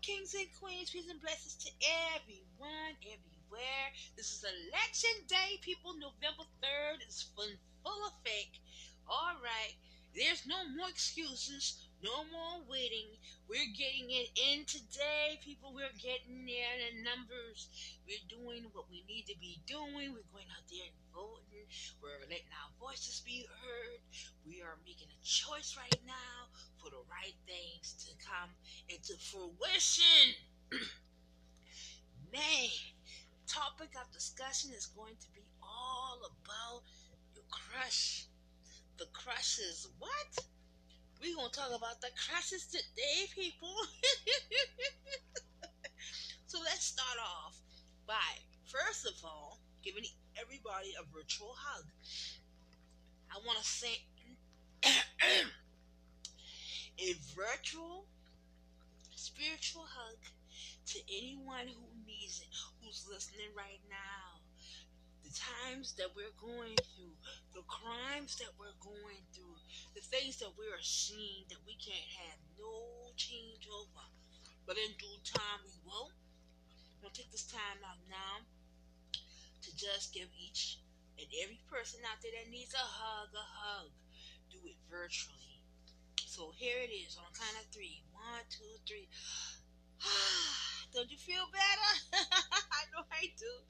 Kings and queens, peace and blessings to everyone, everywhere. This is Election Day, people. November 3rd is full of fake. All right. There's no more excuses. No more waiting. We're getting it in today, people. We're getting there in numbers. We're doing what we need to be doing. We're going out there and voting. We're letting our voices be heard. We are making a choice right now for the right things to come into fruition. Man, topic of discussion is going to be all about your crush. The crushes. What? We're going to talk about the crushes today, people. So let's start off by, first of all, giving everybody a virtual hug. I want to say a virtual spiritual hug to anyone who needs it, who's listening right now. The times that we're going through, the crimes that we're going through, the things that we are seeing that we can't have no change over. But in due time, we will. I'm going to take this time out now to just give each and every person out there that needs a hug, do it virtually. So here it is on the count of three. One, two, three. Don't you feel better? I know I do.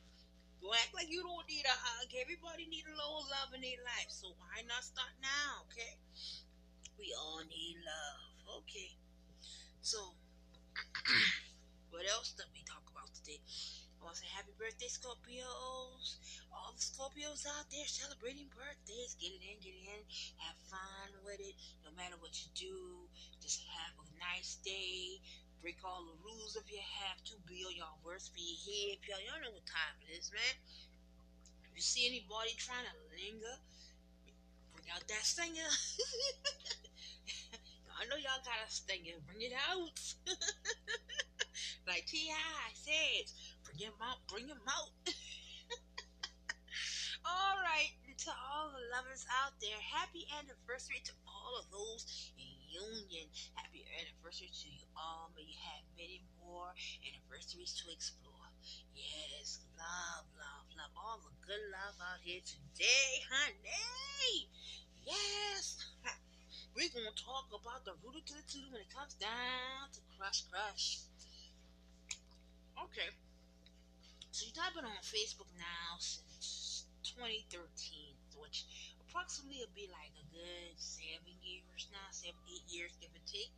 Don't act like you don't need a hug. Everybody need a little love in their life. So why not start now, okay? We all need love, okay? So, what else did we talk about today? I want to say happy birthday, Scorpios. All the Scorpios out there celebrating birthdays. Get it in. Have fun with it. No matter what you do, just have a nice day. Break all the rules if you have to. Be on your worst behavior. Y'all know what time it is, man. If you see anybody trying to linger, bring out that stinger. I know y'all got a stinger. Bring it out. Like T.I. says, bring him out, bring him out. All right. And to all the lovers out there, happy anniversary to all of those union. Happy anniversary to you all. May you have many more anniversaries to explore. Yes, love, love, love. All the good love out here today, honey. Yes. We're going to talk about the root of the when it comes down to crush. Okay. So I've been on Facebook now since 2013, which approximately it'll be like a good 7 years now, 7, 8 years, give or take.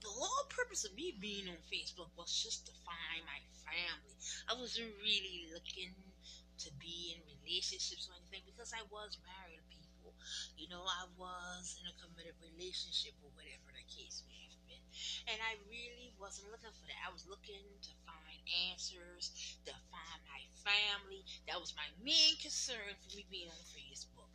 The whole purpose of me being on Facebook was just to find my family. I wasn't really looking to be in relationships or anything because I was married to people. You know, I was in a committed relationship or whatever the case may have been. And I really wasn't looking for that. I was looking to find answers, to find my family. That was my main concern for me being on Facebook.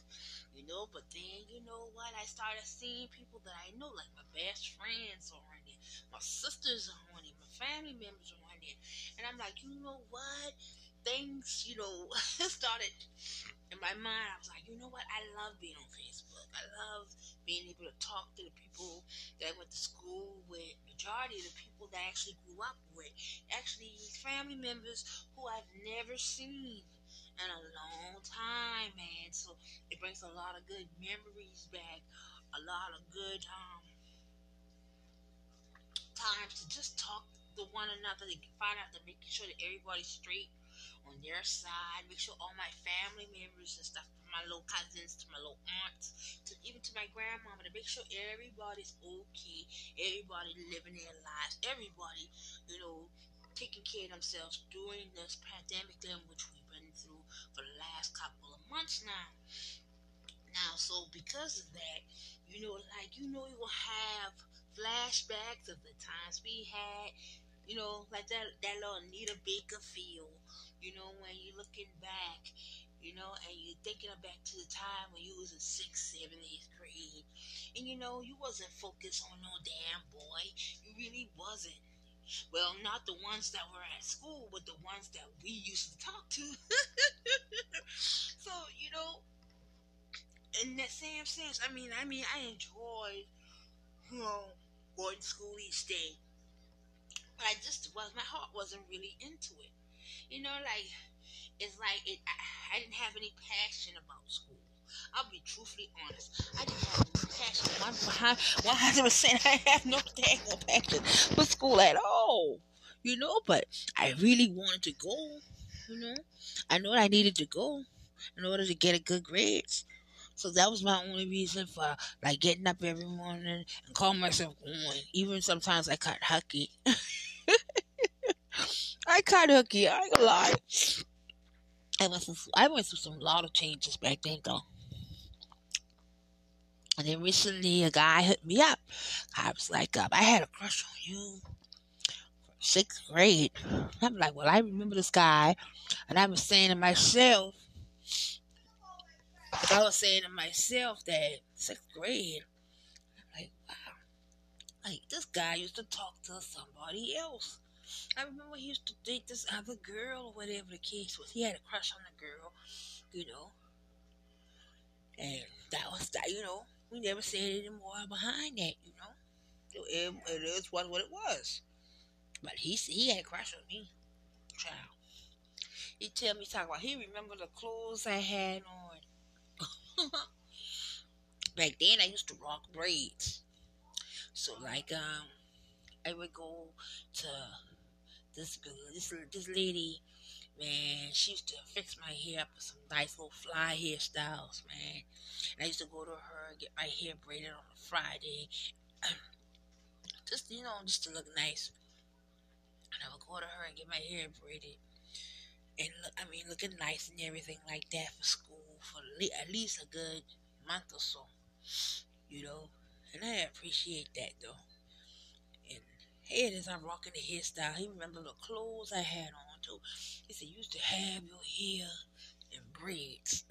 You know, but then, you know what, I started seeing people that I know, like my best friends are on it, my sisters are on it, my family members are on it, and I'm like, you know what, things, you know, started in my mind. I was like, you know what? I love being on Facebook. I love being able to talk to the people that I went to school with, majority of the people that I actually grew up with, actually family members who I've never seen in a long time, man. So it brings a lot of good memories back, a lot of good times to just talk to one another, to find out, to making sure that everybody's straight on their side, make sure all my family members and stuff, from my little cousins to my little aunts, to even to my grandmama, to make sure everybody's okay, everybody living their lives, everybody, you know, taking care of themselves during this pandemic thing, which we've been through for the last couple of months now. So because of that, you know, like, you know, you will have flashbacks of the times we had, you know, like that little Anita Baker feel, you know, when you're looking back, you know, and you're thinking back to the time when you was in 6th, 7th, 8th grade, and you know, you wasn't focused on no damn boy, you really wasn't. Well, not the ones that were at school, but the ones that we used to talk to. So, you know, in that same sense, I mean, I enjoyed, you know, going to school each day. But my heart wasn't really into it. You know, like, it's like, I didn't have any passion about school. I'll be truthfully honest. I didn't have no passion. 100%, I have no passion for school at all. You know, but I really wanted to go. You know, I know I needed to go in order to get a good grades. So that was my only reason for, like, getting up every morning and calling myself going. Even sometimes I caught hucky. I ain't gonna lie. I went through some lot of changes back then, though. And then recently, a guy hit me up. I was like, I had a crush on you from 6th grade. I'm like, well, I remember this guy. And I was saying to myself, that 6th grade, I'm like, wow. Like, this guy used to talk to somebody else. I remember he used to date this other girl, or whatever the case was. He had a crush on the girl, you know. And that was that, you know. We never said anything more behind that, you know. It is what it was. But he had a crush on me, child. He tell me, talk about, he remember the clothes I had on. Back then, I used to rock braids. So, like, I would go to this lady, man, she used to fix my hair up with some nice little fly hairstyles, man. And I used to go to her and get my hair braided on a Friday. Just, you know, just to look nice. And I would go to her and get my hair braided. And, looking nice and everything like that for school for at least a good month or so, you know. And I appreciate that, though. And here it is, I'm rocking the hairstyle. He remember the clothes I had on, too. He said, you used to have your hair in braids.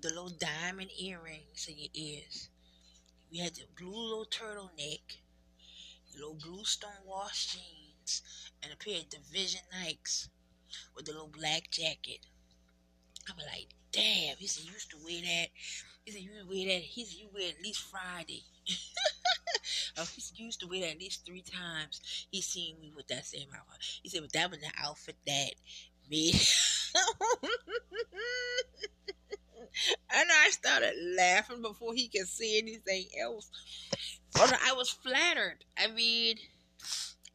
The little diamond earrings in your ears. You had the blue little turtleneck, the little blue stonewashed jeans, and a pair of Division Nikes with the little black jacket. I'm like, damn. He said, you used to wear that. He said, you wear at least Friday. He said, you used to wear that at least 3 times. He seen me with that same outfit. He said, but that was the outfit that made. And I started laughing before he could say anything else. But I was flattered. I mean,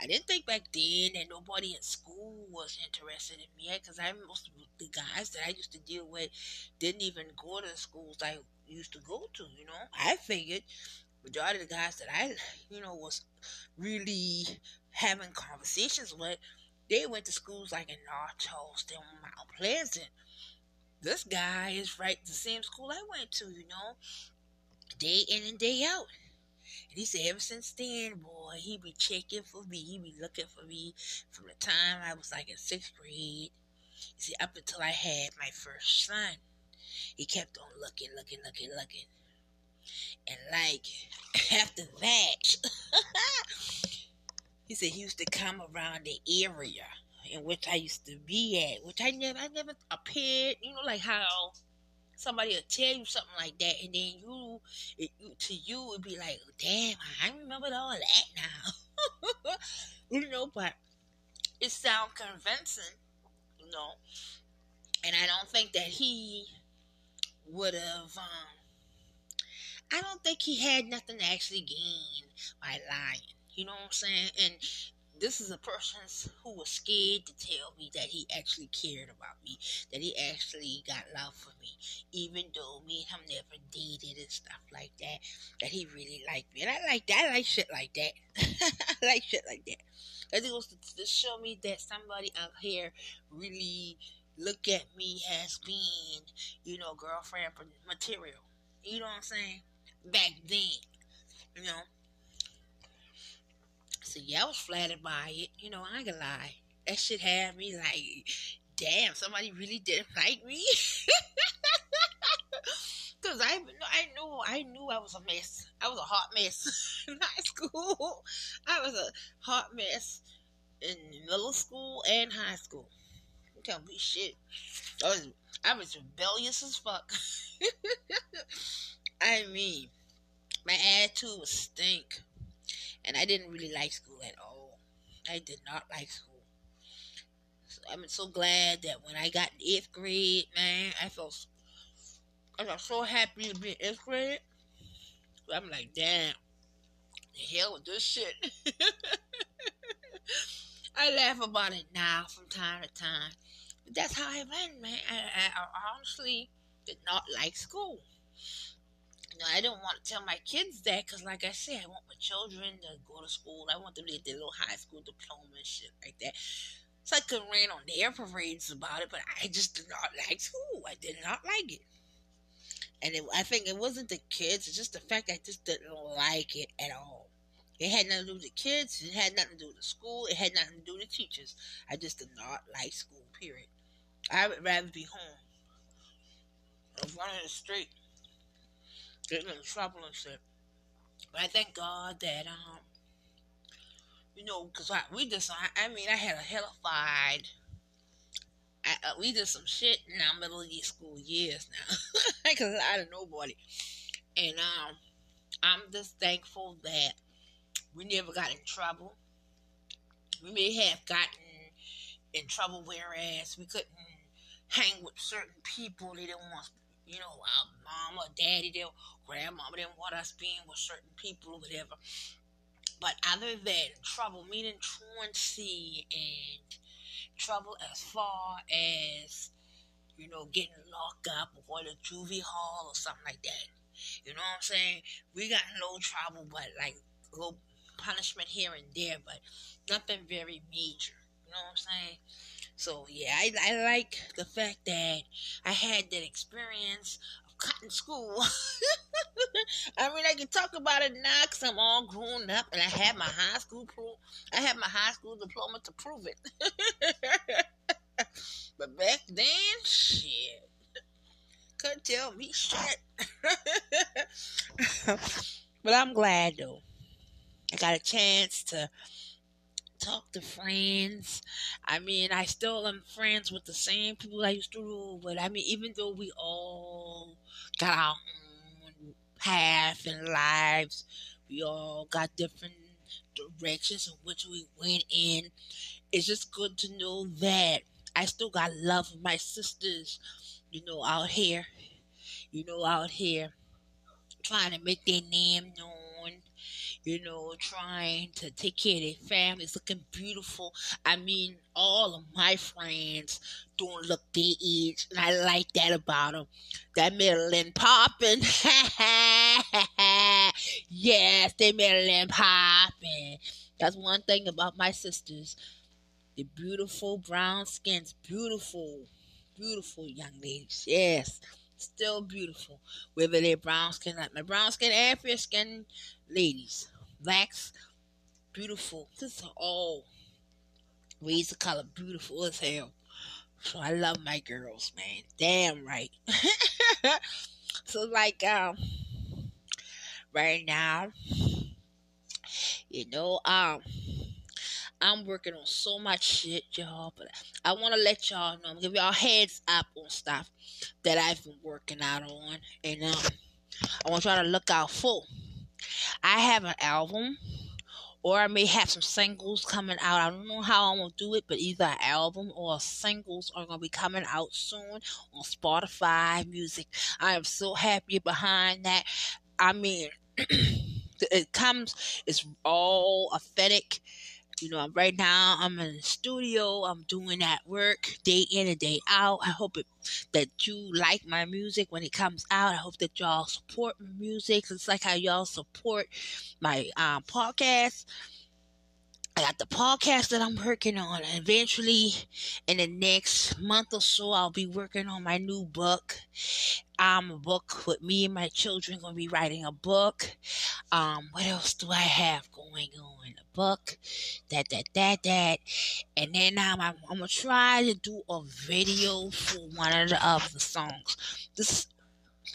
I didn't think back then that nobody in school was interested in me, because most of the guys that I used to deal with didn't even go to the schools I used to go to, you know. I figured majority of the guys that I, you know, was really having conversations with, they went to schools like in North Charleston, Mount Pleasant. This guy is right the same school I went to, you know, day in and day out. And he said, ever since then, boy, he be checking for me. He be looking for me from the time I was, like, in 6th grade. He said, up until I had my first son. He kept on looking. And, like, after that, he said he used to come around the area. in which I used to be at, which I never appeared, you know, like how somebody will tell you something like that, and then you would be like, damn, I remembered all that now, you know, but it sounds convincing, you know, and I don't think that he would have, I don't think he had nothing to actually gain by lying, you know what I'm saying, and this is a person who was scared to tell me that he actually cared about me, that he actually got love for me, even though me and him never dated and stuff like that, that he really liked me. And I like that. I like shit like that. I like shit like that. Because it was to show me that somebody out here really look at me as being, you know, girlfriend material. You know what I'm saying? Back then, you know. So, yeah, I was flattered by it. You know, I ain't gonna lie. That shit had me like, damn, somebody really didn't like me. Because I knew I was a mess. I was a hot mess in high school. I was a hot mess in middle school and high school. You tell me shit. I was rebellious as fuck. I mean, my attitude was stink. And I didn't really like school at all. I did not like school. So I'm so glad that when I got in 8th grade, man, I felt so happy to be in 8th grade. So I'm like, damn, the hell with this shit. I laugh about it now from time to time. But that's how I went, man. I honestly did not like school. No, I didn't want to tell my kids that because, like I said, I want my children to go to school. I want them to get their little high school diploma and shit like that. So I couldn't rain on their parades about it, but I just did not like school. I did not like it. And I think it wasn't the kids. It's just the fact I just didn't like it at all. It had nothing to do with the kids. It had nothing to do with the school. It had nothing to do with the teachers. I just did not like school, period. I would rather be home. I was running the street. Getting in trouble and shit. But I thank God that, you know, because I had a hellified, we did some shit in our middle of these school years now. I can lie to nobody. And I'm just thankful that we never got in trouble. We may have gotten in trouble, whereas we couldn't hang with certain people. They didn't want us. You know, our mom or daddy, their grandmama didn't want us being with certain people or whatever. But other than trouble, meaning truancy and trouble as far as, you know, getting locked up or going to juvie hall or something like that. You know what I'm saying? We got no trouble, but like little punishment here and there, but nothing very major. You know what I'm saying? So, yeah, I like the fact that I had that experience of cutting school. I mean, I can talk about it now because I'm all grown up and I have my high school diploma to prove it. But back then, shit, couldn't tell me shit. But I'm glad, though. I got a chance to talk to friends. I mean, I still am friends with the same people I used to do, but I mean, even though we all got our own path and lives, we all got different directions in which we went in, it's just good to know that I still got love for my sisters, you know, out here, trying to make their name known. You know, trying to take care of their families, looking beautiful. I mean, all of my friends don't look their age, and I like that about them. That middling popping. Yes, they middling popping. That's one thing about my sisters. The beautiful brown skins, beautiful, beautiful young ladies. Yes, still beautiful. Whether they're brown skin, like my brown skin and fair skin ladies, blacks, beautiful. This is all ways of color, beautiful as hell. So I love my girls, man. Damn right. So like, right now, you know, I'm working on so much shit, y'all, but I want to let y'all know, I'm giving y'all heads up on stuff that I've been working out on, and I want y'all to look out for. I have an album, or I may have some singles coming out. I don't know how I'm going to do it, but either an album or singles are going to be coming out soon on Spotify Music. I am so happy behind that. I mean, it's all authentic. You know, right now I'm in the studio. I'm doing that work day in and day out. I hope that you like my music when it comes out. I hope that y'all support my music. It's like how y'all support my podcast. I got the podcast that I'm working on. Eventually, in the next month or so, I'll be working on my new book. A book with me and my children going to be writing a book. What else do I have going on? A book, that. And then I'm going to try to do a video for one of the songs.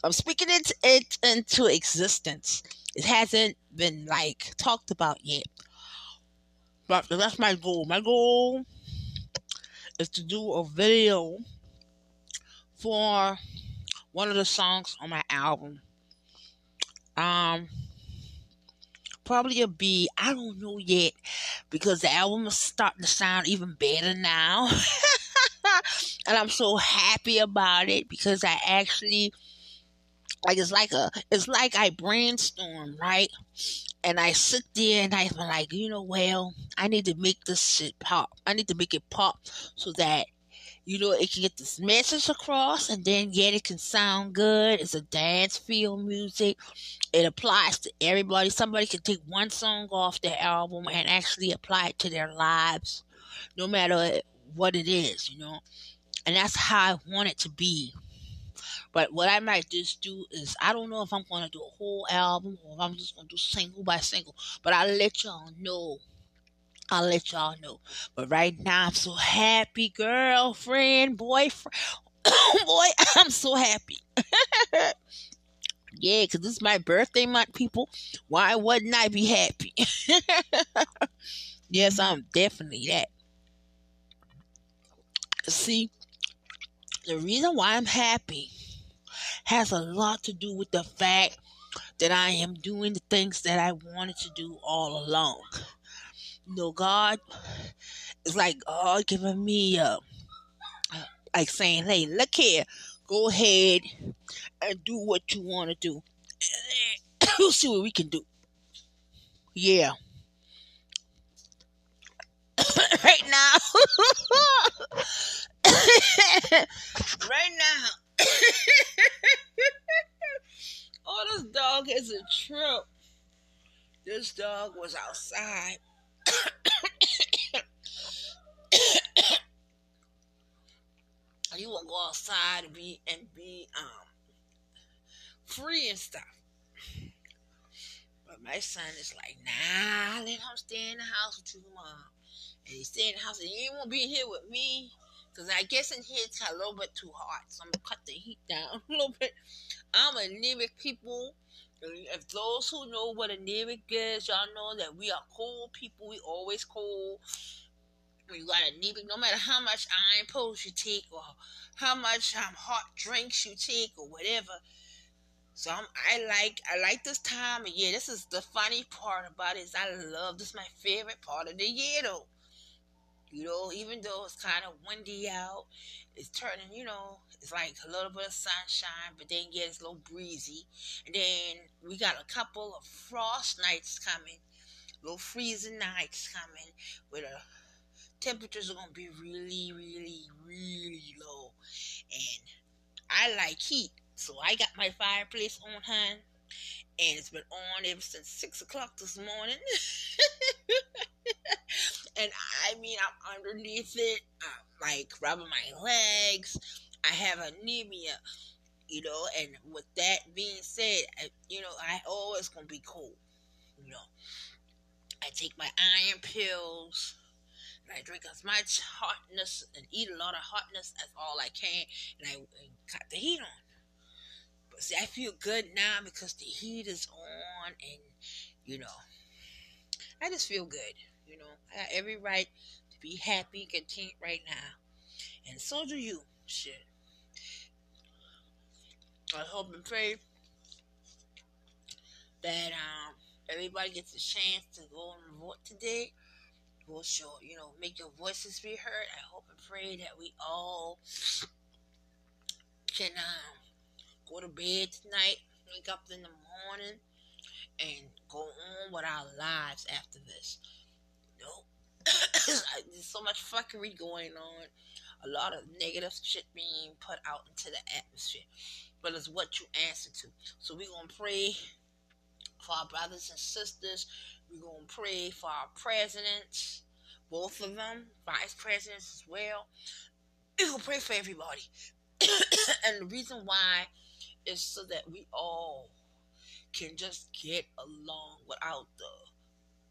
I'm speaking it into existence. It hasn't been, talked about yet. But that's my goal. My goal is to do a video for one of the songs on my album. Probably a B. I don't know yet, because the album is starting to sound even better now. And I'm so happy about it, because I actually... It's like I brainstorm, right? And I sit there and I'm like, I need to make this shit pop. I need to make it pop so that, it can get this message across, and then, it can sound good. It's a dance feel music. It applies to everybody. Somebody can take one song off their album and actually apply it to their lives, no matter what it is, And that's how I want it to be. But what I might just do is, I don't know if I'm going to do a whole album or if I'm just going to do single by single. But I'll let y'all know. But right now, I'm so happy, girlfriend, boyfriend. Boy, I'm so happy. Yeah, because this is my birthday month, people. Why wouldn't I be happy? Yes, I'm definitely that. See, the reason why I'm happy has a lot to do with the fact that I am doing the things that I wanted to do all along. God is giving me saying, hey, look here, go ahead and do what you want to do. We'll see what we can do. Yeah. Right now, oh, this dog is a trip. This dog was outside. You want to go outside and be free and stuff. But my son is like, nah, let him stay in the house with you, Mom. And he stayed in the house, and he won't be here with me, because I guess in here it's a little bit too hot, so I'm going to cut the heat down a little bit. I'm anemic, people. If those who know what anemic is, y'all know that we are cold people. We always cold. You got anemic, no matter how much iron pills you take, or how much hot drinks you take, or whatever. So I like this time of year. This is the funny part about it, is I love this. My favorite part of the year, though. Even though it's kind of windy out, it's turning, it's like a little bit of sunshine, but then, it's a little breezy. And then we got a couple of frost nights coming, little freezing nights coming, where the temperatures are going to be really, really, really low. And I like heat, so I got my fireplace on, hun, and it's been on ever since 6 o'clock this morning. And I'm underneath it, I'm rubbing my legs. I have anemia, and with that being said, I always gonna be cold. I take my iron pills, and I drink as much hotness and eat a lot of hotness as all I can, and I cut the heat on. But see, I feel good now because the heat is on, and I just feel good. You know, I got every right to be happy and content right now. And so do you. Shit. I hope and pray that everybody gets a chance to go and vote today. We'll show, you know, make your voices be heard. I hope and pray that we all can go to bed tonight, wake up in the morning, and go on with our lives after this. Nope. There's so much fuckery going on. A lot of negative shit being put out into the atmosphere. But it's what you answer to. So we're going to pray for our brothers and sisters. We're going to pray for our presidents. Both of them. Vice presidents as well. We're going to pray for everybody. And the reason why is so that we all can just get along without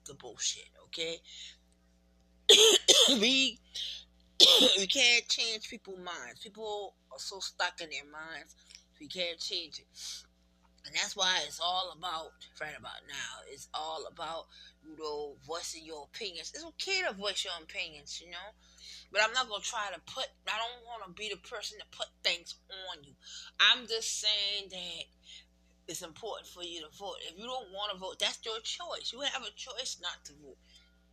the bullshit, okay? We can't change people's minds. People are so stuck in their minds, we can't change it. And that's why it's all about, right about now, it's all about, you know, voicing your opinions. It's okay to voice your opinions, you know? But I'm not going to try to put, I don't want to be the person to put things on you. I'm just saying that it's important for you to vote. If you don't want to vote, that's your choice. You have a choice not to vote,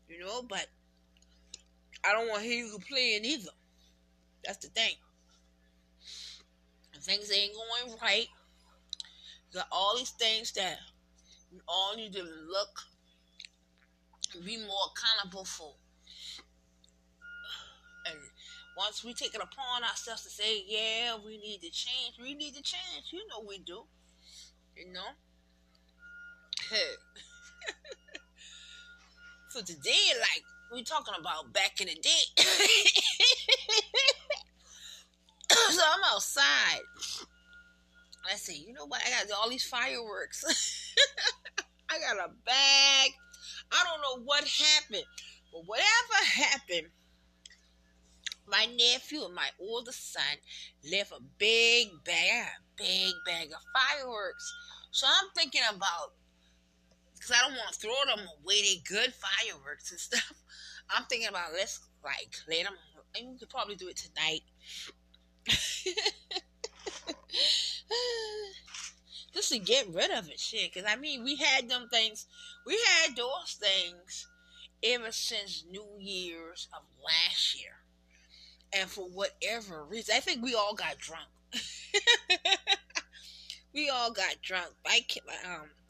you know? But I don't want to hear you complain either. That's the thing. If things ain't going right, got all these things that we all need to look and be more accountable for. And once we take it upon ourselves to say, yeah, we need to change, you know we do. You know? Hey. So today, like, we're talking about back in the day. So I'm outside. I say, you know what? I got all these fireworks. I got a bag. I don't know what happened. But whatever happened, my nephew and my older son left a big bag. I got a big bag of fireworks. So I'm thinking about, because I don't want to throw them away, they good fireworks and stuff. I'm thinking about, let's, like, let them, and we could probably do it tonight. Just to get rid of it, shit. Because, I mean, we had those things ever since New Year's of last year. And for whatever reason, I think we all got drunk. We all got drunk. My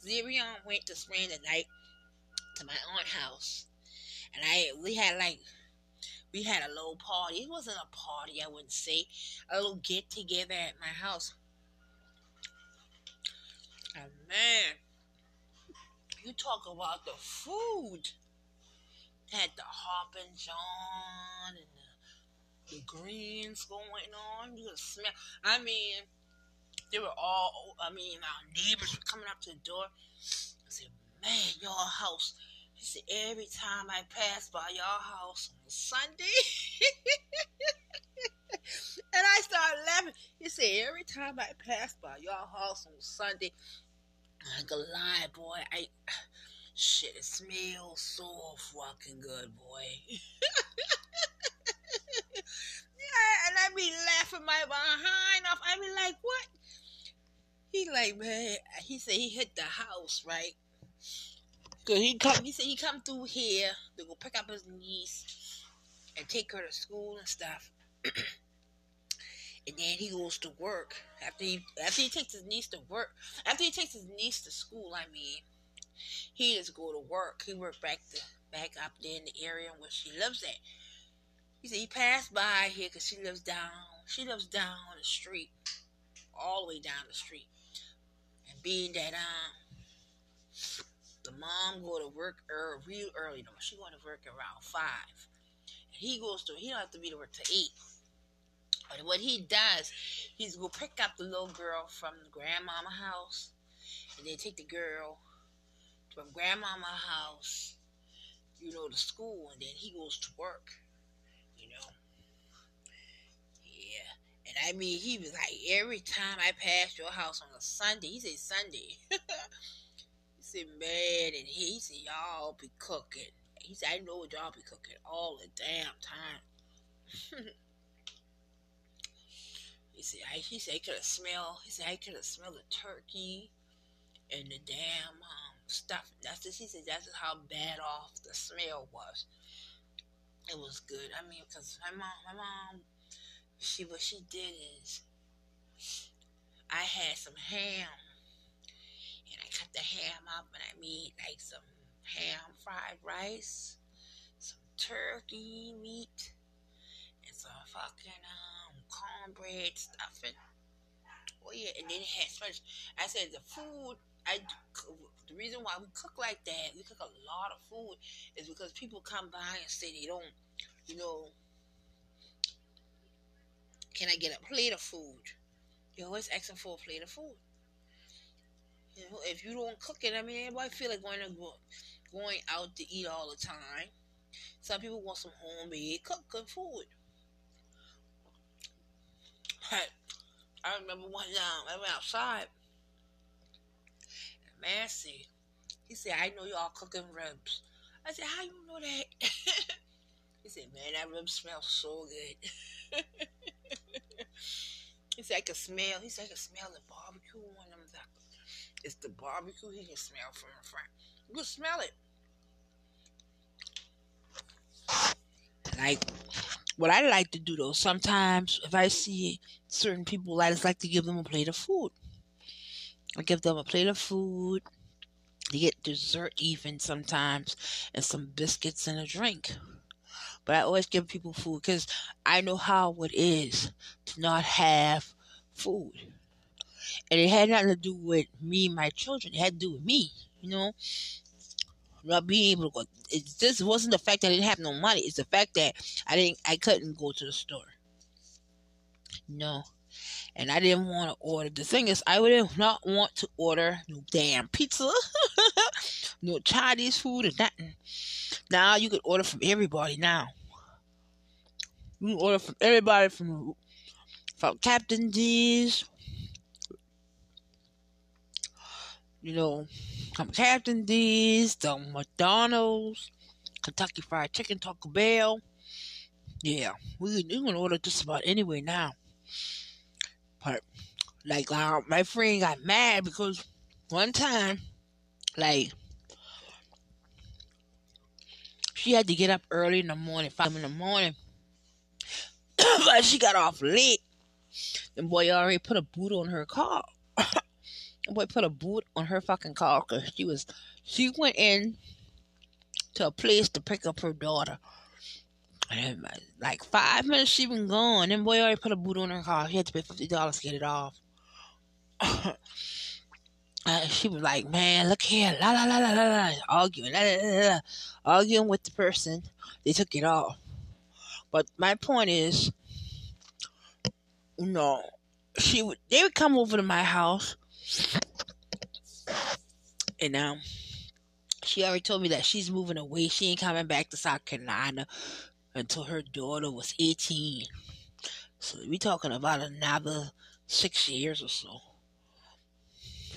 Zerion went to spend the night to my aunt's house, and we had a little party. It wasn't a party, I wouldn't say, a little get together at my house. And man, you talk about the food. Had the Hoppin' John and the greens going on. You could smell. I mean, our neighbors were coming up to the door. I said, man, y'all house. He said, every time I pass by y'all house on Sunday. And I started laughing. He said, every time I pass by y'all house on Sunday, I could lie, boy. Shit, it smells so fucking good, boy. Yeah, and I be laughing my behind off. I be like, what? He like, man, he said he hit the house, right? Cause he said he come through here to go pick up his niece and take her to school and stuff. And then he goes to work. After he takes his niece to work, after he takes his niece to school, I mean, he just go to work. He worked back up there in the area where she lives at. He said he passed by here because she lives down the street, all the way down the street. And being that the mom go to work real early, though. She going to work around 5. And he don't have to be to work till 8. But what he does, he's going to pick up the little girl from the grandmama house, and then take the girl from grandmama house, you know, to school, and then he goes to work. You know, yeah, and I mean, he was like, every time I pass your house on a Sunday, he said Sunday, he said, man, and he said, y'all be cooking He said, I know y'all be cooking all the damn time. He said I could have smelled the turkey and the damn stuff. That's how bad off the smell was. It was good. I mean, because my mom, what she did is, I had some ham, and I cut the ham up, and I made like some ham fried rice, some turkey meat, and some fucking cornbread stuffing. Oh yeah, and then it had spinach. I said the food. The reason why we cook like that, we cook a lot of food, is because people come by and say they don't, can I get a plate of food? You're always asking for a plate of food. If you don't cook it, I mean, everybody feel like going out to eat all the time. Some people want some homemade cooking food. But I remember one time I went outside. Man said, he said, I know y'all cooking ribs. I said, how you know that? He said, man, that rib smells so good. He said, I can smell the barbecue on them. It's the barbecue he can smell from the front. You can smell it. Like, what I like to do, though, sometimes if I see certain people, I just like to give them a plate of food. I give them a plate of food. They get dessert even sometimes and some biscuits and a drink. But I always give people food because I know how it is to not have food. And it had nothing to do with me and my children. It had to do with me, Not being able to go. This wasn't the fact that I didn't have no money. It's the fact that I couldn't go to the store. And I didn't want to order. The thing is, I would not want to order no damn pizza, no Chinese food or nothing. Now you can order from everybody now. You can order from everybody, from Captain D's, the McDonald's, Kentucky Fried Chicken, Taco Bell. Yeah, you can order just about anywhere now. But, my friend got mad because one time, she had to get up early in the morning, 5 in the morning. But she got off late. The boy already put a boot on her car. The boy put a boot on her fucking car because she went in to a place to pick up her daughter. And 5 minutes she been gone. Then boy already put a boot on her car. She had to pay $50 to get it off. She was like, man, look here. La, la, la, la, la, la. Arguing. La, la, la, la. Arguing with the person. They took it off. But my point is, they would come over to my house. And she already told me that she's moving away. She ain't coming back to South Carolina until her daughter was 18. So we talking about another 6 years or so.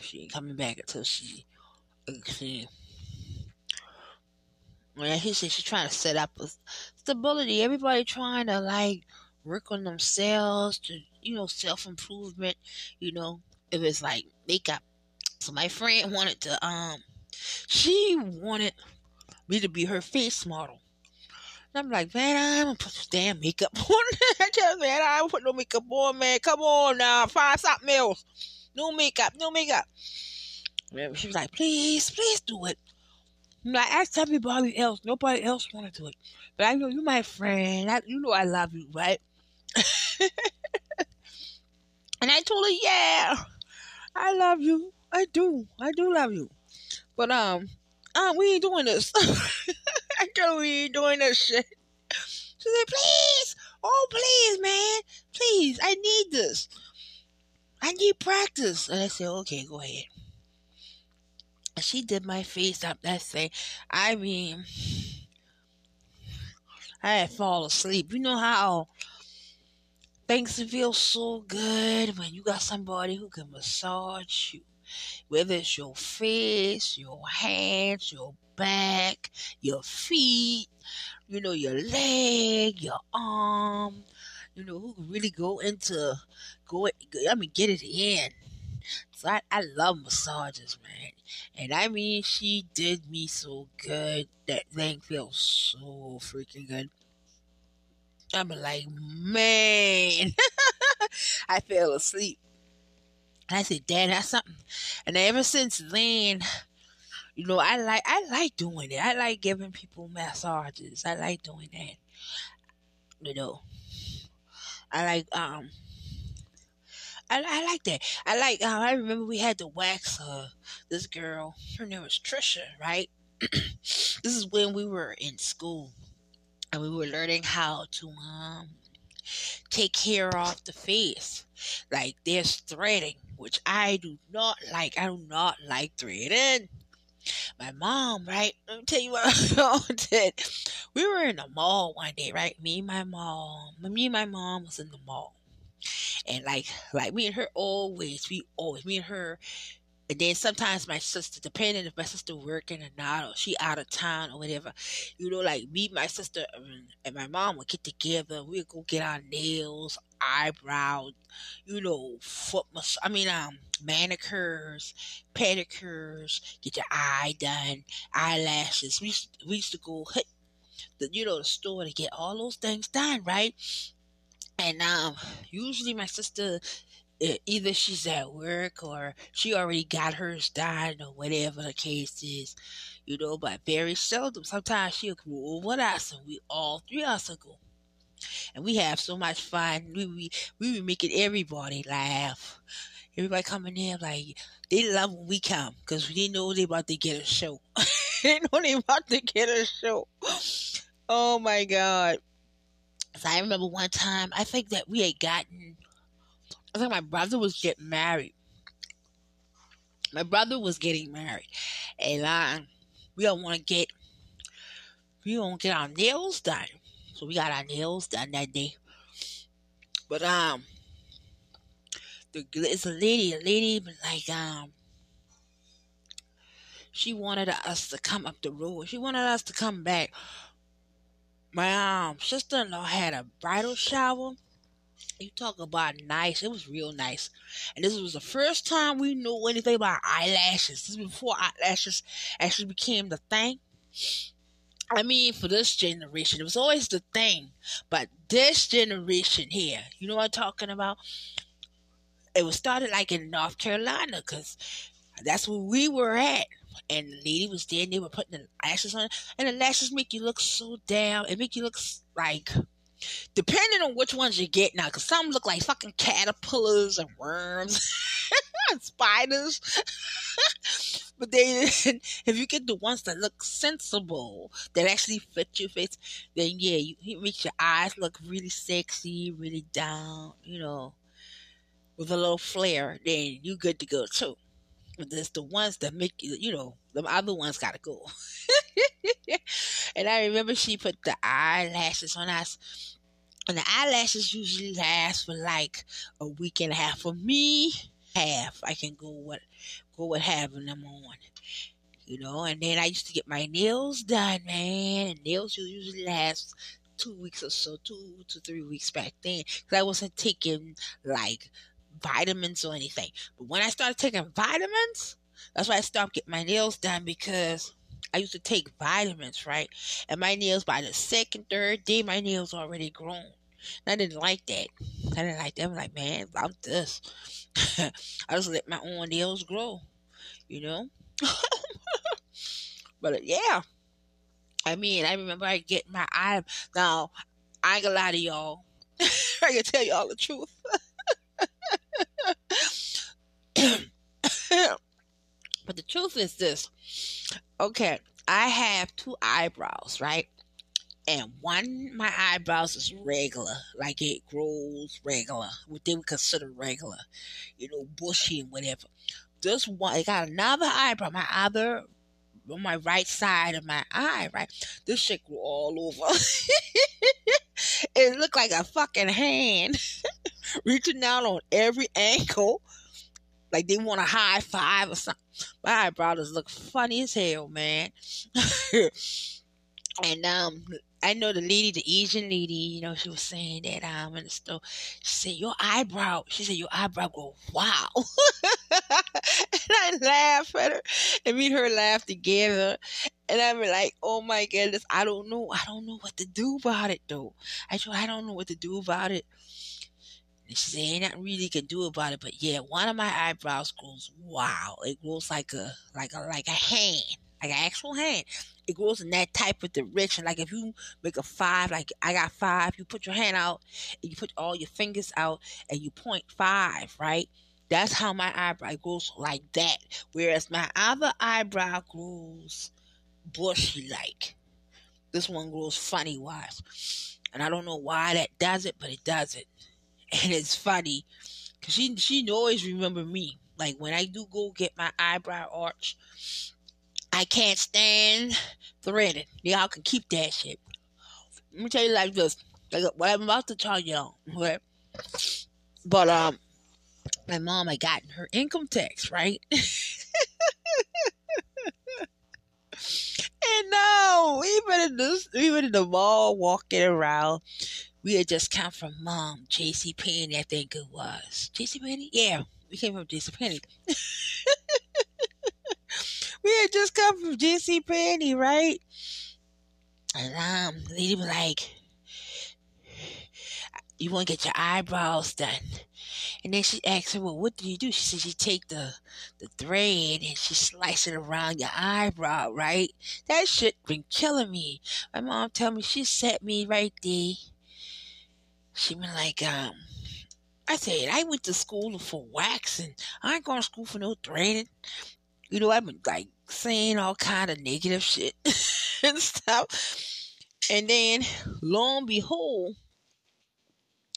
She ain't coming back until she's 18. Well, he said she's trying to set up a stability. Everybody trying to, work on themselves to, self-improvement, It was like makeup. So my friend wanted to, she wanted me to be her face model. I'm like, man, I'm going to put this damn makeup on. I tell man, I don't put no makeup on, man. Come on now. Find something else. No makeup. She was like, please do it. I'm like, ask everybody else. Nobody else want to do it. But I know you my friend. I love you, right? And I told her, yeah, I love you. I do love you. But, we ain't doing this. I told her we ain't doing this shit. She said, please. Oh, please, man. Please. I need this. I need practice. And I said, okay, go ahead. And she did my face up that thing. I mean, I had fallen asleep. You know how things feel so good when you got somebody who can massage you whether it's your face, your hands, your back, your feet, you know, your leg, your arm, you know, who can really get it in. So I love massages, man. And I mean, she did me so good. That thing felt so freaking good. I'm like, man, I fell asleep. And I said, Dad, that's something. And ever since then, you know, I like doing it. I like giving people massages. I like doing that. You know, I like, I like that. I like, I remember we had to wax this girl. Her name was Trisha, right? This is when we were in school. And we were learning how to take hair off the face. Like, there's threading, which I do not like. I do not like threading. My mom, right? Let me tell you what my mom did. We were in the mall one day, right? Me and my mom was in the mall. And like me and her always, and then sometimes my sister, depending if my sister working or not, or she out of town or whatever, you know, like me, my sister, and my mom would get together. We'd go get our nails, eyebrows, you know, manicures, pedicures, get your eye done, eyelashes. We used to go hit the store to get all those things done, right? And usually my sister, either she's at work or she already got hers done or whatever the case is, you know, but very seldom. Sometimes she'll come over with us and we all three of us will go. And we have so much fun. We were making everybody laugh. Everybody coming in, like, they love when we come because they know they about to get a show. They know they about to get a show. Oh, my God. So I remember one time, I think my brother was getting married. And we don't get our nails done. So we got our nails done that day. But it's a lady but like she wanted us to come up the road. She wanted us to come back. My sister-in-law had a bridal shower. You talk about nice. It was real nice. And this was the first time we knew anything about eyelashes. This was before eyelashes actually became the thing. I mean, for this generation, it was always the thing. But this generation here, you know what I'm talking about? It was started like in North Carolina because that's where we were at. And the lady was there, and they were putting the lashes on. And the lashes make you look so damn. It make you look like, depending on which ones you get now, because some look like fucking caterpillars and worms and spiders. But then, if you get the ones that look sensible, that actually fit your face, then yeah, it makes your eyes look really sexy, really down, you know, with a little flare. Then you good to go too. But there's the ones that make you, you know, the other ones gotta go. And I remember she put the eyelashes on us. And the eyelashes usually last for like a week and a half. For me, half. I can go with having them on. You know, and then I used to get my nails done, man. And nails usually last 2 weeks or so, 2 to 3 weeks back then. Because I wasn't taking like vitamins or anything. But when I started taking vitamins, that's why I stopped getting my nails done, because I used to take vitamins, right? And my nails, by the second, third day, my nails already grown. And I didn't like that. I'm like, man, I'm this. I just let my own nails grow, you know? But yeah. I mean, I remember I get my eye. Now, I ain't gonna lie to y'all. I can tell y'all the truth. But the truth is this. Okay, I have two eyebrows, right? And my eyebrows is regular. Like, it grows regular. What they would consider regular. You know, bushy and whatever. This one, I got another eyebrow. My other, on my right side of my eye, right? This shit grew all over. It looked like a fucking hand. Reaching out on every ankle. Like they want a high five or something. My eyebrows look funny as hell, man. And I know the lady, the Asian lady, you know, she was saying that in the store. She said, your eyebrow go, wow. And I laugh at her, and me and her laugh together. And I'm like, oh my goodness, I don't know what to do about it though. I don't know what to do about it. And she said, ain't nothing really can do about it, but yeah, one of my eyebrows grows wow. It grows like a hand, like an actual hand. It grows in that type of direction. Like if you make a 5, like I got 5, you put your hand out and you put all your fingers out and you point 5, right? That's how my eyebrow grows, like that. Whereas my other eyebrow grows bushy-like. This one grows funny-wise. And I don't know why that does it, but it does it. And it's funny. Because she always remember me. Like when I do go get my eyebrow arch, I can't stand threading. Y'all can keep that shit. Let me tell you like this. Like what I'm about to tell y'all. Okay? But my mom had gotten her income tax, right? And no, even in the mall walking around, we had just come from Mom, JCPenney, I think it was. JCPenney? Yeah, we came from JCPenney. We had just come from JCPenney, right? And the lady was like, you want to get your eyebrows done. And then she asked her, well, what do you do? She said, you take the thread and she slice it around your eyebrow, right? That shit been killing me. My mom told me she set me right there. She been like, I said, I went to school for waxing. I ain't going to school for no threading. You know, I've been like saying all kind of negative shit and stuff. And then, lo and behold,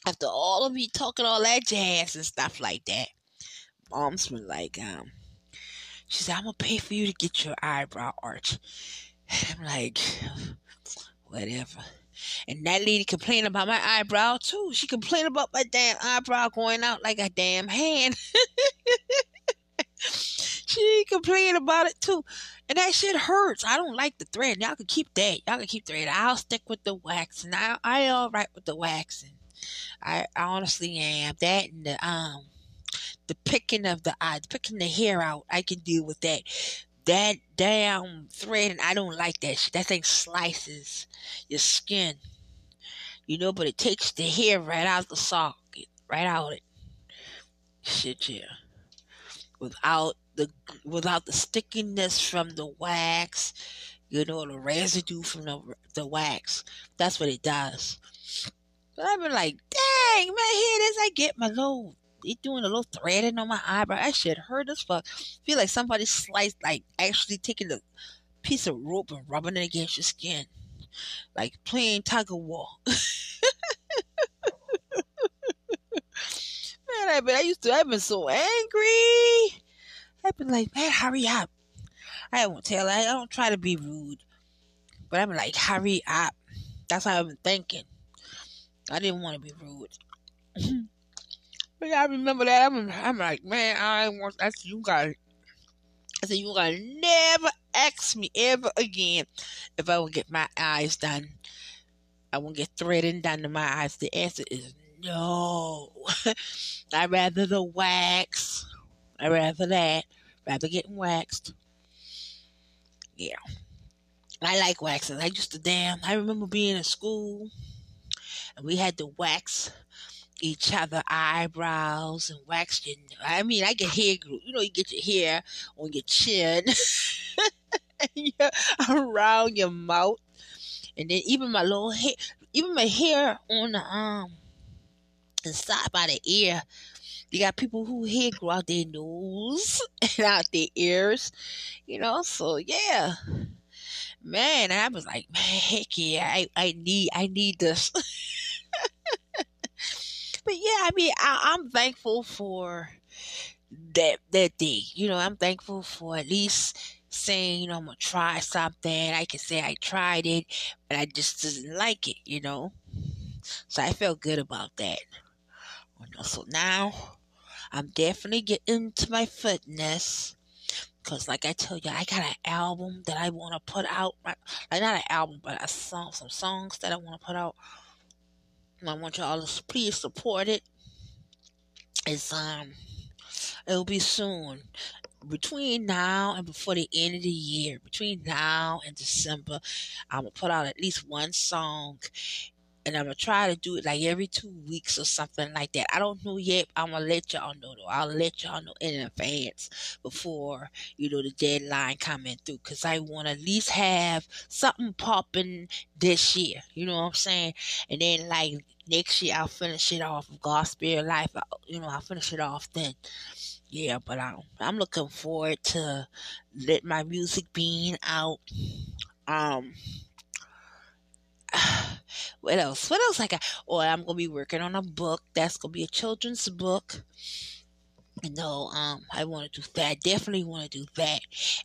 after all of me talking all that jazz and stuff like that, Mom's been like, she said, I'm going to pay for you to get your eyebrow arch. And I'm like, whatever. And that lady complained about my eyebrow too. She complained about my damn eyebrow going out like a damn hand. She complained about it too. And that shit hurts. I don't like the thread. Y'all can keep that. Y'all can keep thread. I'll stick with the waxing. I all right with the waxing. I honestly am. That and the picking of the eye, picking the hair out, I can deal with that. That damn thread, and I don't like that shit. That thing slices your skin. You know, but it takes the hair right out the socket. Right out it. Shit, yeah. Without the stickiness from the wax, you know, the residue from the wax. That's what it does. But I've been like, dang, my head is, I get my load. They doing a little threading on my eyebrow. That shit hurt as fuck. Feel like somebody sliced, like actually taking a piece of rope and rubbing it against your skin. Like playing tug of war. Man, I've been so angry. I've been like, man, hurry up. I won't tell. I don't try to be rude. But I've been like, hurry up. That's how I've been thinking. I didn't want to be rude. But I remember that. I'm like, man, I said, you guys never ask me ever again if I will get my eyes done. I won't get threading done to my eyes. The answer is no. I'd rather the wax. I'd rather that. Rather getting waxed. Yeah. I like waxing. I remember being in school and we had to wax each other eyebrows and wax your, I mean, I get hair glue. You know, you get your hair on your chin and around your mouth, and then even my hair on the inside by the ear. You got people who hair grow out their nose and out their ears, you know. So yeah, man, I was like, man, heck yeah, I need this. But yeah, I mean, I'm thankful for that day. You know, I'm thankful for at least saying, you know, I'm going to try something. I can say I tried it, but I just didn't like it, you know. So I felt good about that. So now I'm definitely getting into my fitness. Because like I tell you, I got an album that I want to put out. Like not an album, but a song, some songs that I want to put out. And I want y'all to please support it. It's, it'll be soon. Between now and before the end of the year, between now and December, I'm going to put out at least one song. And I'm going to try to do it like every 2 weeks or something like that. I don't know yet. I'm going to let y'all know, though. I'll let y'all know in advance before, you know, the deadline coming through. Because I want to at least have something popping this year. You know what I'm saying? And then, like, next year, I'll finish it off with God's Spirit Life. I'll finish it off then. Yeah, but I'm looking forward to let my music being out. What else I got? Or I'm going to be working on a book. That's going to be a children's book. You know, I want to do that. I definitely want to do that.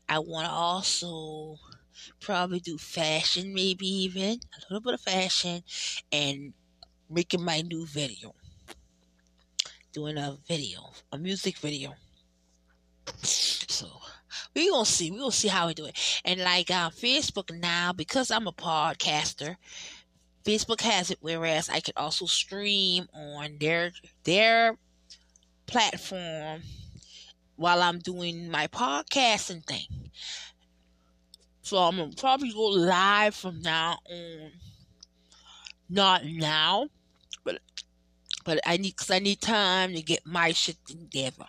I want to also probably do fashion, maybe even a little bit of fashion, and making my new video. Doing a music video. So, we're going to see. We're going to see how we do it. And like Facebook now, because I'm a podcaster, Facebook has it, whereas I can also stream on their platform while I'm doing my podcasting thing. So I'm going to probably go live from now on. Not now, but I need time to get my shit together.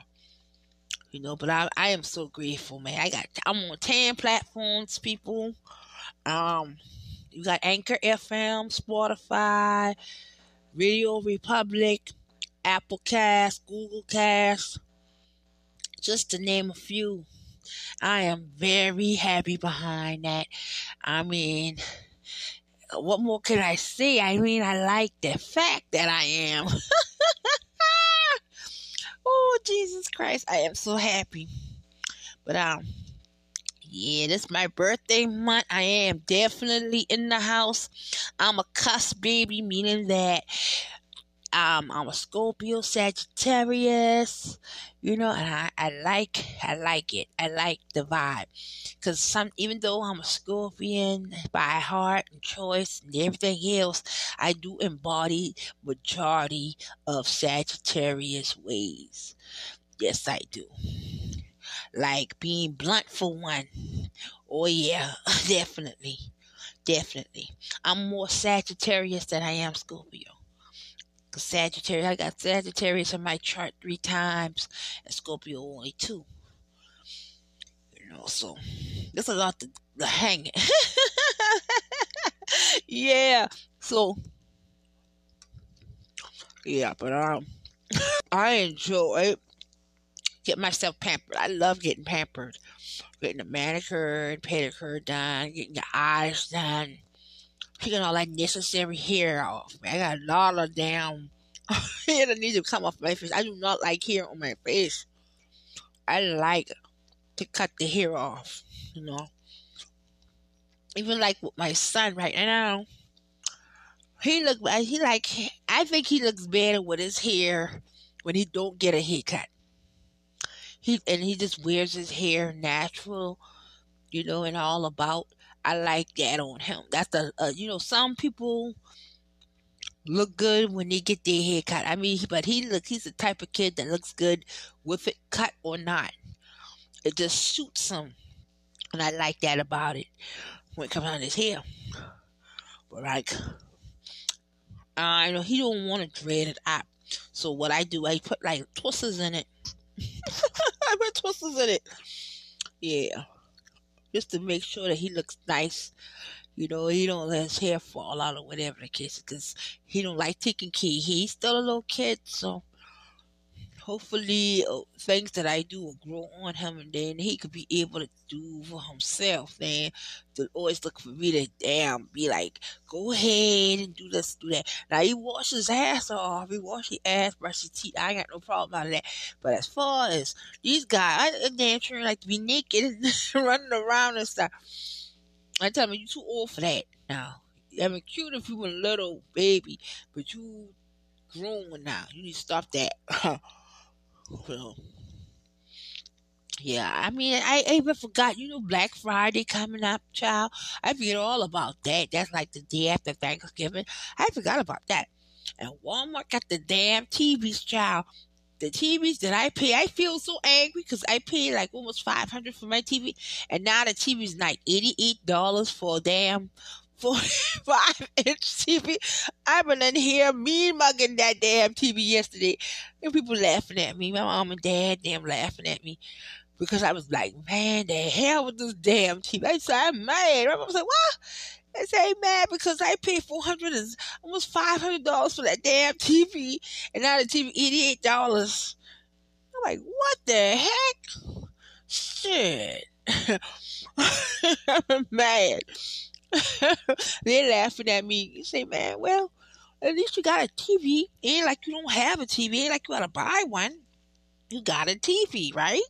You know, but I am so grateful, man. I'm on 10 platforms, people. You got Anchor FM, Spotify, Radio Republic, Apple Podcasts, Google Cast, just to name a few. I am very happy behind that. I mean, what more can I say? I mean, I like the fact that I am. Oh, Jesus Christ. I am so happy. But, yeah, this is my birthday month. I am definitely in the house. I'm a cuss baby, meaning that I'm a Scorpio, Sagittarius, you know, and I like it. I like the vibe. Because even though I'm a Scorpion by heart and choice and everything else, I do embody majority of Sagittarius ways. Yes, I do. Like being blunt for one. Oh, yeah, definitely. Definitely. I'm more Sagittarius than I am Scorpio. Sagittarius, I got Sagittarius on my chart 3 times, and Scorpio only 2. You know, so there's a lot to hang it. Yeah, so yeah, but I enjoy get myself pampered. I love getting pampered, getting a manicure and pedicure done, getting your eyes done. Taking all that necessary hair off. I got a lot of damn hair that needs to come off my face. I do not like hair on my face. I like to cut the hair off, you know. Even like with my son right now, I think he looks better with his hair when he don't get a haircut. He just wears his hair natural, you know, and all about. I like that on him. That's some people look good when they get their hair cut. I mean, but he's the type of kid that looks good with it cut or not. It just suits him. And I like that about it when it comes out of his hair. But like, I know he don't want to dread it up. So what I do, I put like twisters in it. I put twisters in it. Yeah. Just to make sure that he looks nice. You know, he don't let his hair fall out or whatever the case is. Because he don't like taking care. He's still a little kid. So, hopefully, things that I do will grow on him. And then he could be able to do for himself. And to always look for me to be like, go ahead and do this, do that. Now, he washes his ass off. He washes his ass, brushes his teeth. I ain't got no problem out of that. But as far as these guys, I damn sure like to be naked and running around and stuff. I tell me, you too old for that now. I mean, cute if you were a little baby, but you grown now. You need to stop that. So, yeah, I mean, I even forgot, Black Friday coming up, child. I forget all about that. That's like the day after Thanksgiving. I forgot about that. And Walmart got the damn TVs, child. The TVs that I pay, I feel so angry because I paid like almost $500 for my TV, and now the TV's like $88 for a damn 45-inch TV. I've been in here mean mugging that damn TV yesterday, and people laughing at me. My mom and dad damn laughing at me because I was like, man, the hell with this damn TV. I said, I'm mad. My mom was like, what? I say mad because I paid $400, almost $500 for that damn TV, and now the TV $88. I'm like, what the heck? Shit, I'm mad. They're laughing at me. You say, man, well, at least you got a TV. Ain't like you don't have a TV. Ain't like you gotta buy one. You got a TV, right?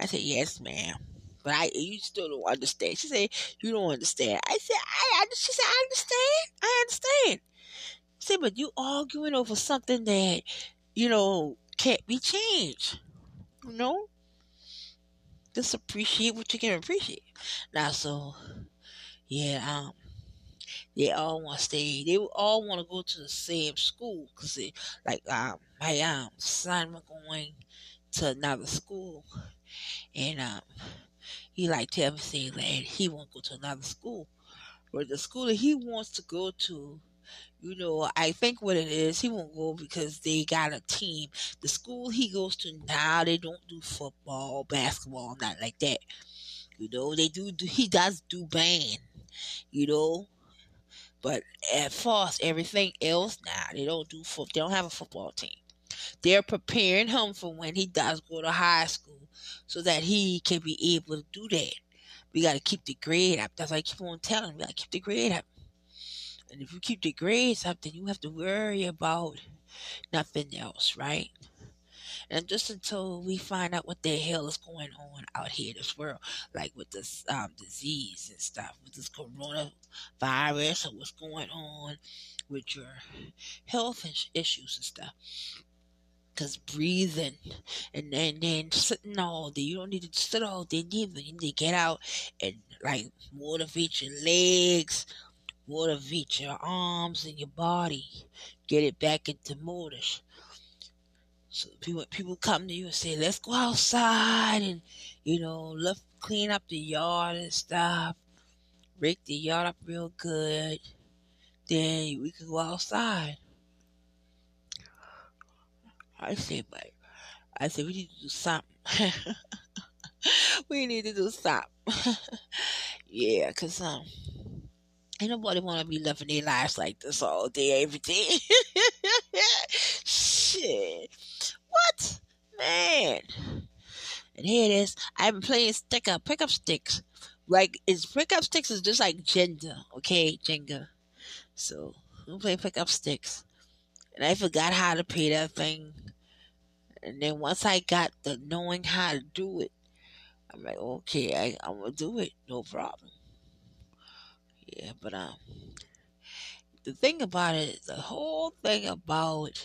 I said, yes, ma'am. But you still don't understand. She said, you don't understand. I said, she said, I understand. I understand. She said, but you arguing over something that, can't be changed. Just appreciate what you can appreciate. Now, so, yeah, they all want to stay. They all want to go to the same school. Because, my son was going to another school. And, he tell me, say, he won't go to another school. But the school that he wants to go to, I think what it is, he won't go because they got a team. The school he goes to now, they don't do football, basketball, not like that. They do he does do band, But as far as everything else now, they don't have a football team. They're preparing him for when he does go to high school so that he can be able to do that. We got to keep the grade up. That's why I keep on telling him. We got to keep the grade up. And if you keep the grades up, then you have to worry about nothing else, right? And just until we find out what the hell is going on out here in this world, like with this disease and stuff, with this coronavirus, or what's going on with your health issues and stuff. Because breathing and then sitting all day. You don't need to sit all day neither. You need to get out and motivate your legs, motivate your arms and your body. Get it back into motion. So people come to you and say, let's go outside and, let's clean up the yard and stuff. Rake the yard up real good. Then we can go outside. I said, we need to do something. We need to do something. Yeah, because ain't nobody want to be living their lives like this all day, every day. Shit. What? Man. And here it is. I've been playing pick-up sticks. Pick-up sticks is just like Jenga, okay? Jenga. So, I'm playing pick-up sticks. And I forgot how to pay that thing. And then once I got the knowing how to do it, I'm like, okay, I'm going to do it. No problem. Yeah, but the thing about it, the whole thing about,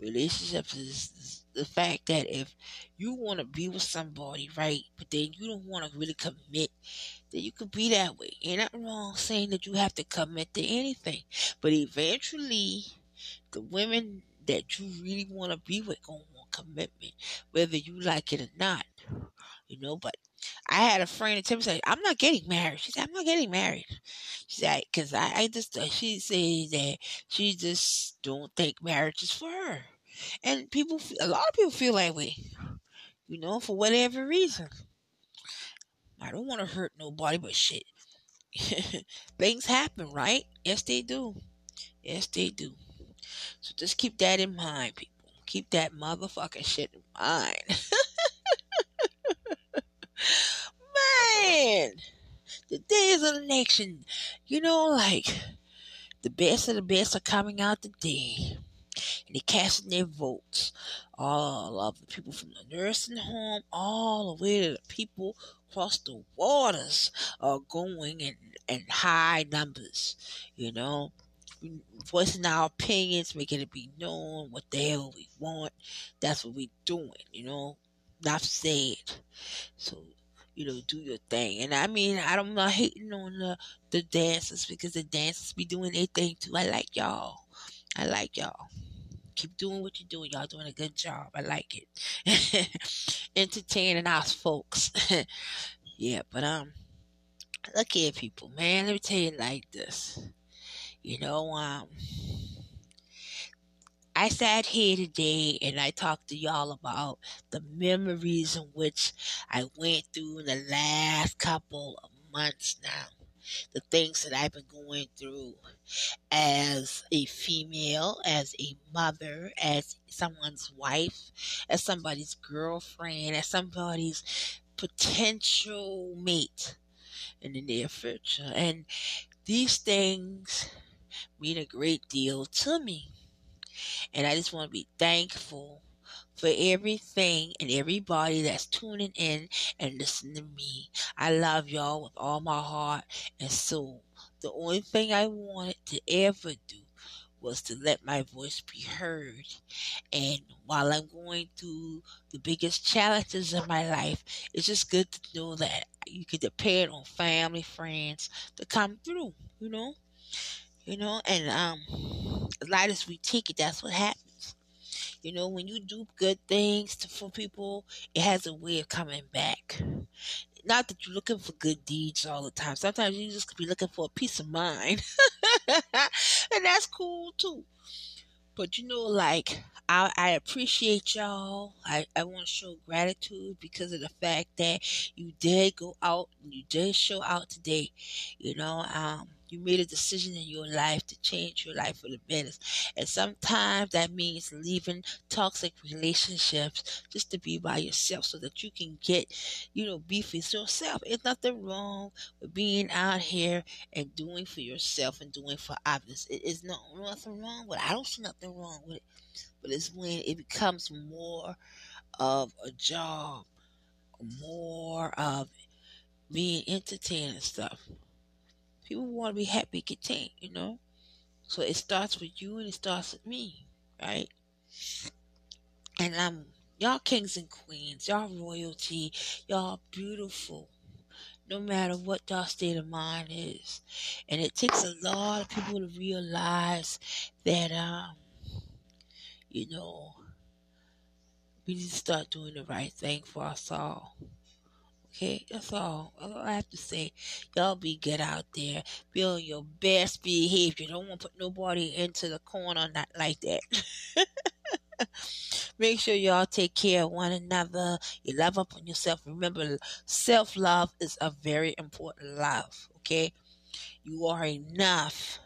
relationships is the fact that if you want to be with somebody, right, but then you don't want to really commit, then you could be that way. Ain't nothing wrong saying that you have to commit to anything. But eventually, the women that you really want to be with gonna want commitment, whether you like it or not. But I had a friend that said, I'm not getting married. She said, I'm not getting married. She said, because she says that she just don't think marriage is for her. And a lot of people feel that way, for whatever reason. I don't want to hurt nobody, but shit. Things happen, right? Yes, they do. Yes, they do. So just keep that in mind, people. Keep that motherfucking shit in mind. Man, the day is an election. The best of the best are coming out today. And they're casting their votes. All of the people from the nursing home, all the way to the people across the waters are going in high numbers. voicing our opinions, making it be known what the hell we want. That's what we're doing, you know. Enough said. So, you know, do your thing. And I mean, I'm not hating on the dancers, because the dancers be doing their thing too. I like y'all. I like y'all. Keep doing what you're doing. Y'all doing a good job. I like it. Entertaining us folks. Yeah, but look here, people, man. Let me tell you like this. You know, I sat here today and I talked to y'all about the memories in which I went through in the last couple of months now. The things that I've been going through as a female, as a mother, as someone's wife, as somebody's girlfriend, as somebody's potential mate in the near future. And these things mean a great deal to me. And I just want to be thankful for everything and everybody that's tuning in and listening to me. I love y'all with all my heart and soul. The only thing I wanted to ever do was to let my voice be heard. And while I'm going through the biggest challenges in my life, it's just good to know that you can depend on family, friends to come through, you know? You know, and as light as we take it, that's what happens. You know, when you do good things for people, it has a way of coming back. Not that you're looking for good deeds all the time. Sometimes you just could be looking for a peace of mind. And that's cool, too. But, you know, like, I appreciate y'all. I want to show gratitude because of the fact that you did go out and you did show out today. You know, you made a decision in your life to change your life for the better. And sometimes that means leaving toxic relationships just to be by yourself so that you can get, you know, be for yourself. There's nothing wrong with being out here and doing for yourself and doing for others. It's not nothing wrong with it. I don't see nothing wrong with it. But it's when it becomes more of a job, more of being entertained and stuff. People want to be happy, content, you know? So it starts with you and it starts with me, right? And y'all kings and queens, y'all royalty, y'all beautiful, no matter what y'all state of mind is. And it takes a lot of people to realize that, you know, we need to start doing the right thing for us all. Okay, that's all. That's all I have to say. Y'all be good out there. Be on your best behavior. Don't want to put nobody into the corner, not like that. Make sure y'all take care of one another. You love up on yourself. Remember, self-love is a very important love, okay? You are enough.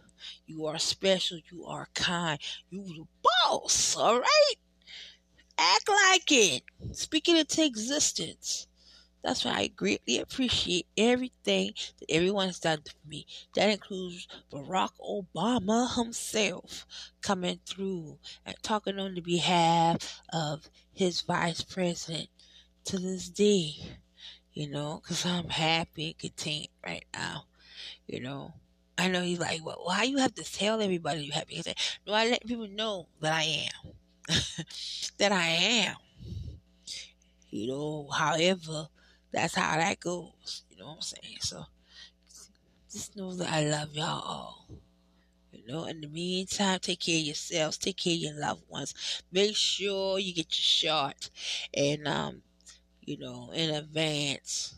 You are special. You are kind. You the boss, all right? Act like it. Speak it into existence. That's why I greatly appreciate everything that everyone has done for me. That includes Barack Obama himself coming through and talking on the behalf of his vice president to this day. You know, because I'm happy and content right now. You know, I know he's like, well, why you have to tell everybody you happy? No, I let people know that I am. That I am. You know, however... That's how that goes, you know what I'm saying? So, just know that I love y'all all, you know? In the meantime, take care of yourselves, take care of your loved ones. Make sure you get your shot and, you know, in advance,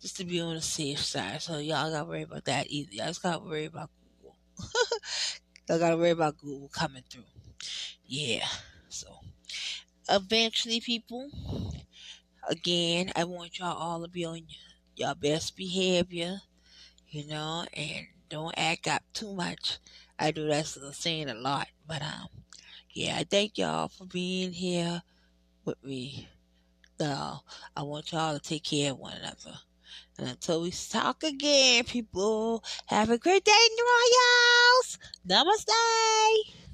just to be on the safe side. So, y'all got to worry about that either. Y'all just got to worry about Google. Y'all got to worry about Google coming through. Yeah, so, eventually, people... Again, I want y'all all to be on your best behavior, you know, and don't act up too much. I do that's saying a lot, but yeah, I thank y'all for being here with me. So I want y'all to take care of one another, and until we talk again, people, have a great day in your house. Namaste.